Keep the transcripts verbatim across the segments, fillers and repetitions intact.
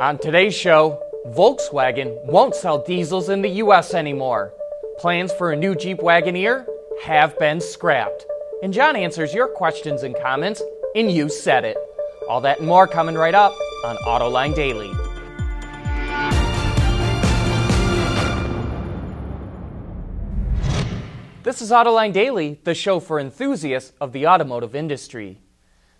On today's show, Volkswagen won't sell diesels in the U S anymore. Plans for a new Jeep Wagoneer have been scrapped. And John answers your questions and comments, and you said it. All that and more coming right up on AutoLine Daily. This is AutoLine Daily, the show for enthusiasts of the automotive industry.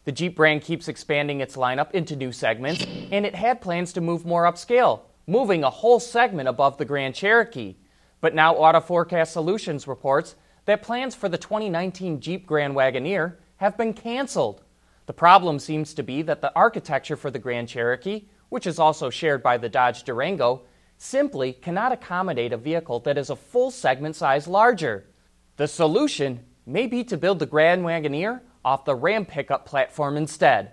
The Jeep brand keeps expanding its lineup into new segments, and it had plans to move more upscale, moving a whole segment above the Grand Cherokee. But now Auto Forecast Solutions reports that plans for the twenty nineteen Jeep Grand Wagoneer have been canceled. The problem seems to be that the architecture for the Grand Cherokee, which is also shared by the Dodge Durango, simply cannot accommodate a vehicle that is a full segment size larger. The solution may be to build the Grand Wagoneer off the Ram pickup platform instead.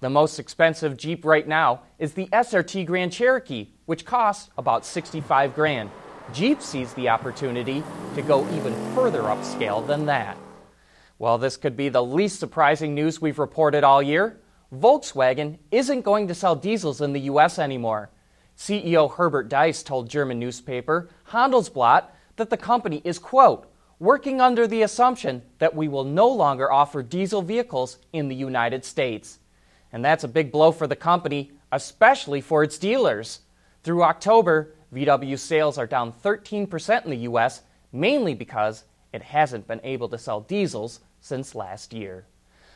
The most expensive Jeep right now is the S R T Grand Cherokee, which costs about sixty-five grand. Jeep sees the opportunity to go even further upscale than that. Well, this could be the least surprising news we've reported all year. Volkswagen isn't going to sell diesels in the U S anymore. C E O Herbert Deiss told German newspaper Handelsblatt that the company is, quote, working under the assumption that we will no longer offer diesel vehicles in the United States. And that's a big blow for the company, especially for its dealers. Through October, V W sales are down thirteen percent in the U S, mainly because it hasn't been able to sell diesels since last year.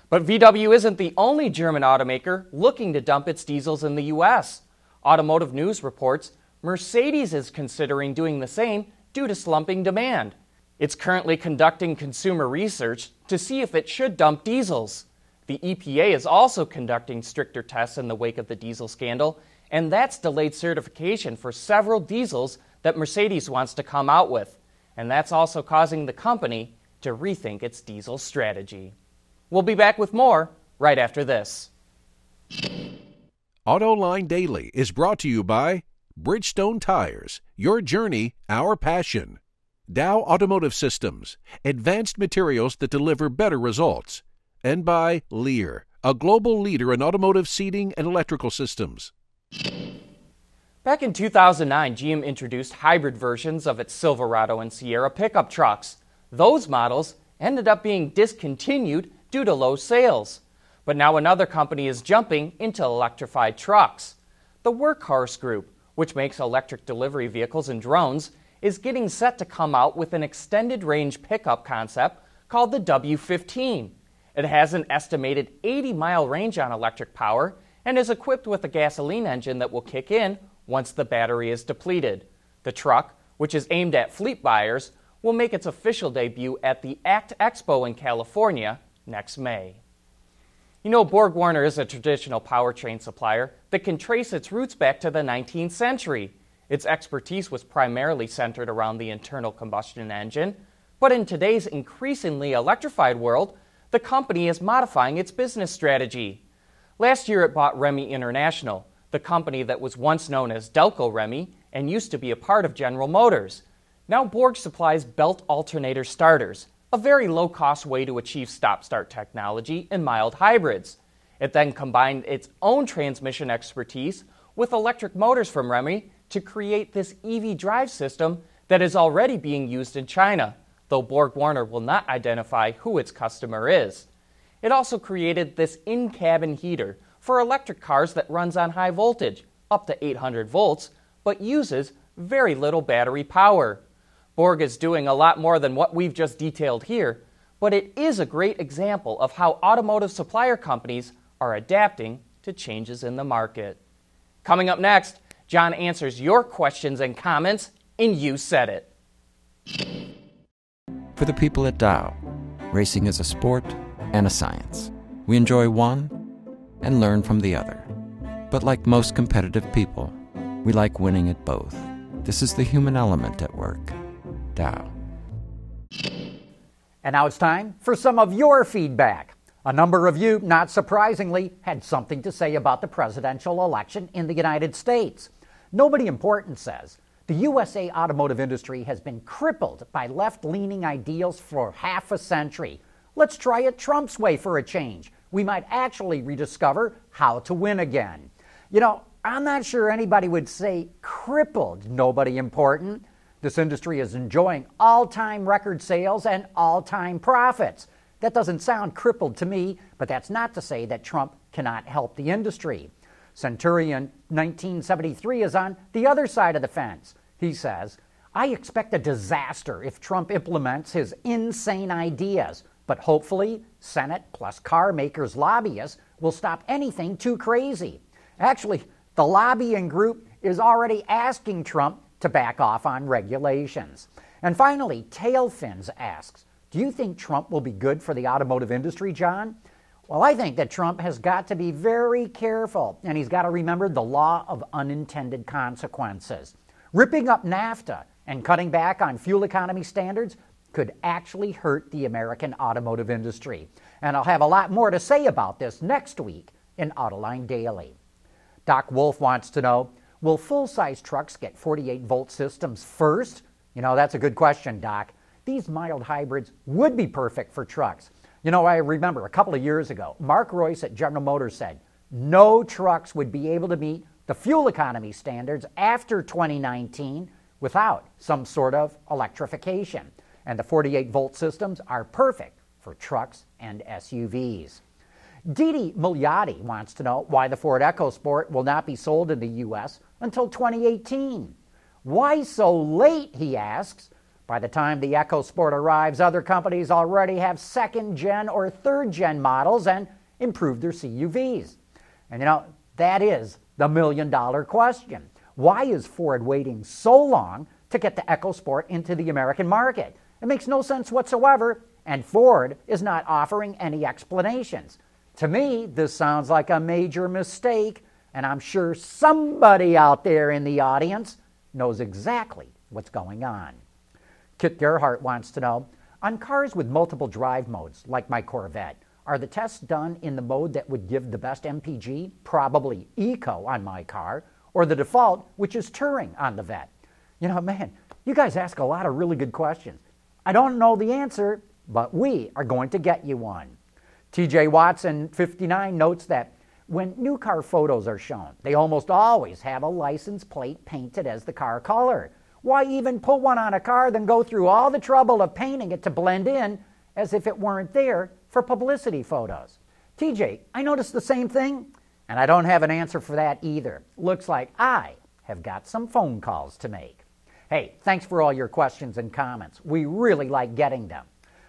But V W isn't the only German automaker looking to dump its diesels in the U S. Automotive News reports Mercedes is considering doing the same due to slumping demand. It's currently conducting consumer research to see if it should dump diesels. The E P A is also conducting stricter tests in the wake of the diesel scandal, and that's delayed certification for several diesels that Mercedes wants to come out with. And that's also causing the company to rethink its diesel strategy. We'll be back with more right after this. AutoLine Daily is brought to you by Bridgestone Tires, your journey, our passion. Dow Automotive Systems, advanced materials that deliver better results. And by Lear, a global leader in automotive seating and electrical systems. Back in two thousand nine, G M introduced hybrid versions of its Silverado and Sierra pickup trucks. Those models ended up being discontinued due to low sales. But now another company is jumping into electrified trucks. The Workhorse Group, which makes electric delivery vehicles and drones, is getting set to come out with an extended range pickup concept called the W fifteen. It has an estimated eighty mile range on electric power and is equipped with a gasoline engine that will kick in once the battery is depleted. The truck, which is aimed at fleet buyers, will make its official debut at the A C T Expo in California next May. You know, BorgWarner is a traditional powertrain supplier that can trace its roots back to the nineteenth century. Its expertise was primarily centered around the internal combustion engine, but in today's increasingly electrified world, the company is modifying its business strategy. Last year it bought Remy International, the company that was once known as Delco Remy and used to be a part of General Motors. Now Borg supplies belt alternator starters, a very low-cost way to achieve stop-start technology in mild hybrids. It then combined its own transmission expertise with electric motors from Remy to create this E V drive system that is already being used in China, though BorgWarner will not identify who its customer is. It also created this in-cabin heater for electric cars that runs on high voltage, up to eight hundred volts, but uses very little battery power. Borg is doing a lot more than what we've just detailed here, but it is a great example of how automotive supplier companies are adapting to changes in the market. Coming up next, John answers your questions and comments, and you said it. For the people at Dow, racing is a sport and a science. We enjoy one and learn from the other. But like most competitive people, we like winning at both. This is the human element at work. Dow. And now it's time for some of your feedback. A number of you, not surprisingly, had something to say about the presidential election in the United States. Nobody Important says, the U S A automotive industry has been crippled by left-leaning ideals for half a century. Let's try it Trump's way for a change. We might actually rediscover how to win again. You know, I'm not sure anybody would say crippled. Nobody important. This industry is enjoying all-time record sales and all-time profits. That doesn't sound crippled to me, but that's not to say that Trump cannot help the industry. Centurion nineteen seventy-three is on the other side of the fence. He says, I expect a disaster if Trump implements his insane ideas, but hopefully Senate plus car makers lobbyists will stop anything too crazy. Actually, the lobbying group is already asking Trump to back off on regulations. And finally, Tailfins asks, do you think Trump will be good for the automotive industry, John? Well, I think that Trump has got to be very careful, and he's got to remember the law of unintended consequences. Ripping up NAFTA and cutting back on fuel economy standards could actually hurt the American automotive industry. And I'll have a lot more to say about this next week in AutoLine Daily. Doc Wolf wants to know, will full-size trucks get forty-eight volt systems first? You know, that's a good question, Doc. These mild hybrids would be perfect for trucks. You know, I remember a couple of years ago, Mark Royce at General Motors said no trucks would be able to meet the fuel economy standards after twenty nineteen without some sort of electrification. And the forty-eight volt systems are perfect for trucks and S U Vs. Didi Mulyati wants to know why the Ford EcoSport will not be sold in the U S until twenty eighteen. Why so late, he asks. By the time the EcoSport arrives, other companies already have second-gen or third-gen models and improved their C U Vs. And, you know, that is the million-dollar question. Why is Ford waiting so long to get the EcoSport into the American market? It makes no sense whatsoever, and Ford is not offering any explanations. To me, this sounds like a major mistake, and I'm sure somebody out there in the audience knows exactly what's going on. Kit Gerhart wants to know, on cars with multiple drive modes, like my Corvette, are the tests done in the mode that would give the best M P G, probably Eco on my car, or the default, which is Touring on the Vette? You know, man, you guys ask a lot of really good questions. I don't know the answer, but we are going to get you one. T J Watson, fifty-nine, notes that when new car photos are shown, they almost always have a license plate painted as the car color. Why even put one on a car, then go through all the trouble of painting it to blend in as if it weren't there for publicity photos? T J, I noticed the same thing, and I don't have an answer for that either. Looks like I have got some phone calls to make. Hey, thanks for all your questions and comments. We really like getting them.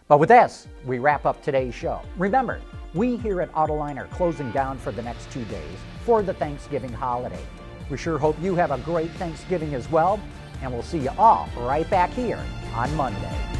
But with this, we wrap up today's show. Remember, we here at AutoLine are closing down for the next two days for the Thanksgiving holiday. We sure hope you have a great Thanksgiving as well. And we'll see you all right back here on Monday.